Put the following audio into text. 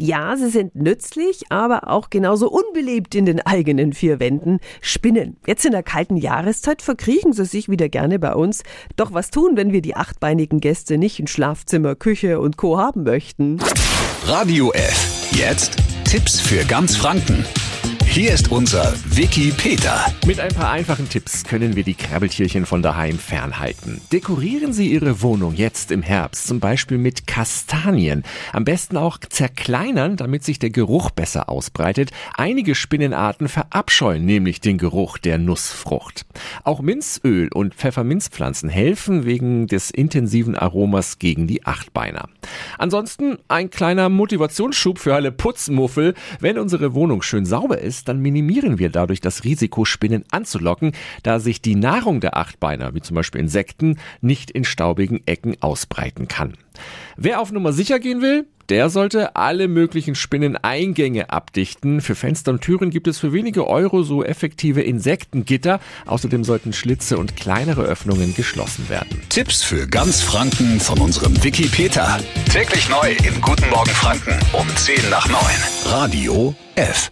Ja, sie sind nützlich, aber auch genauso unbelebt in den eigenen vier Wänden. Spinnen. Jetzt in der kalten Jahreszeit verkriechen sie sich wieder gerne bei uns. Doch was tun, wenn wir die achtbeinigen Gäste nicht in Schlafzimmer, Küche und Co. haben möchten? Radio F. Jetzt Tipps für ganz Franken. Hier ist unser Vicky Peter. Mit ein paar einfachen Tipps können wir die Krabbeltierchen von daheim fernhalten. Dekorieren Sie Ihre Wohnung jetzt im Herbst, zum Beispiel mit Kastanien. Am besten auch zerkleinern, damit sich der Geruch besser ausbreitet. Einige Spinnenarten verabscheuen nämlich den Geruch der Nussfrucht. Auch Minzöl und Pfefferminzpflanzen helfen wegen des intensiven Aromas gegen die Achtbeiner. Ansonsten ein kleiner Motivationsschub für alle Putzmuffel. Wenn unsere Wohnung schön sauber ist, dann minimieren wir dadurch das Risiko, Spinnen anzulocken, da sich die Nahrung der Achtbeiner, wie zum Beispiel Insekten, nicht in staubigen Ecken ausbreiten kann. Wer auf Nummer sicher gehen will, der sollte alle möglichen Spinneneingänge abdichten. Für Fenster und Türen gibt es für wenige Euro so effektive Insektengitter. Außerdem sollten Schlitze und kleinere Öffnungen geschlossen werden. Tipps für ganz Franken von unserem Vicky Peter. Täglich neu in Guten Morgen Franken um 10 nach 9. Radio F.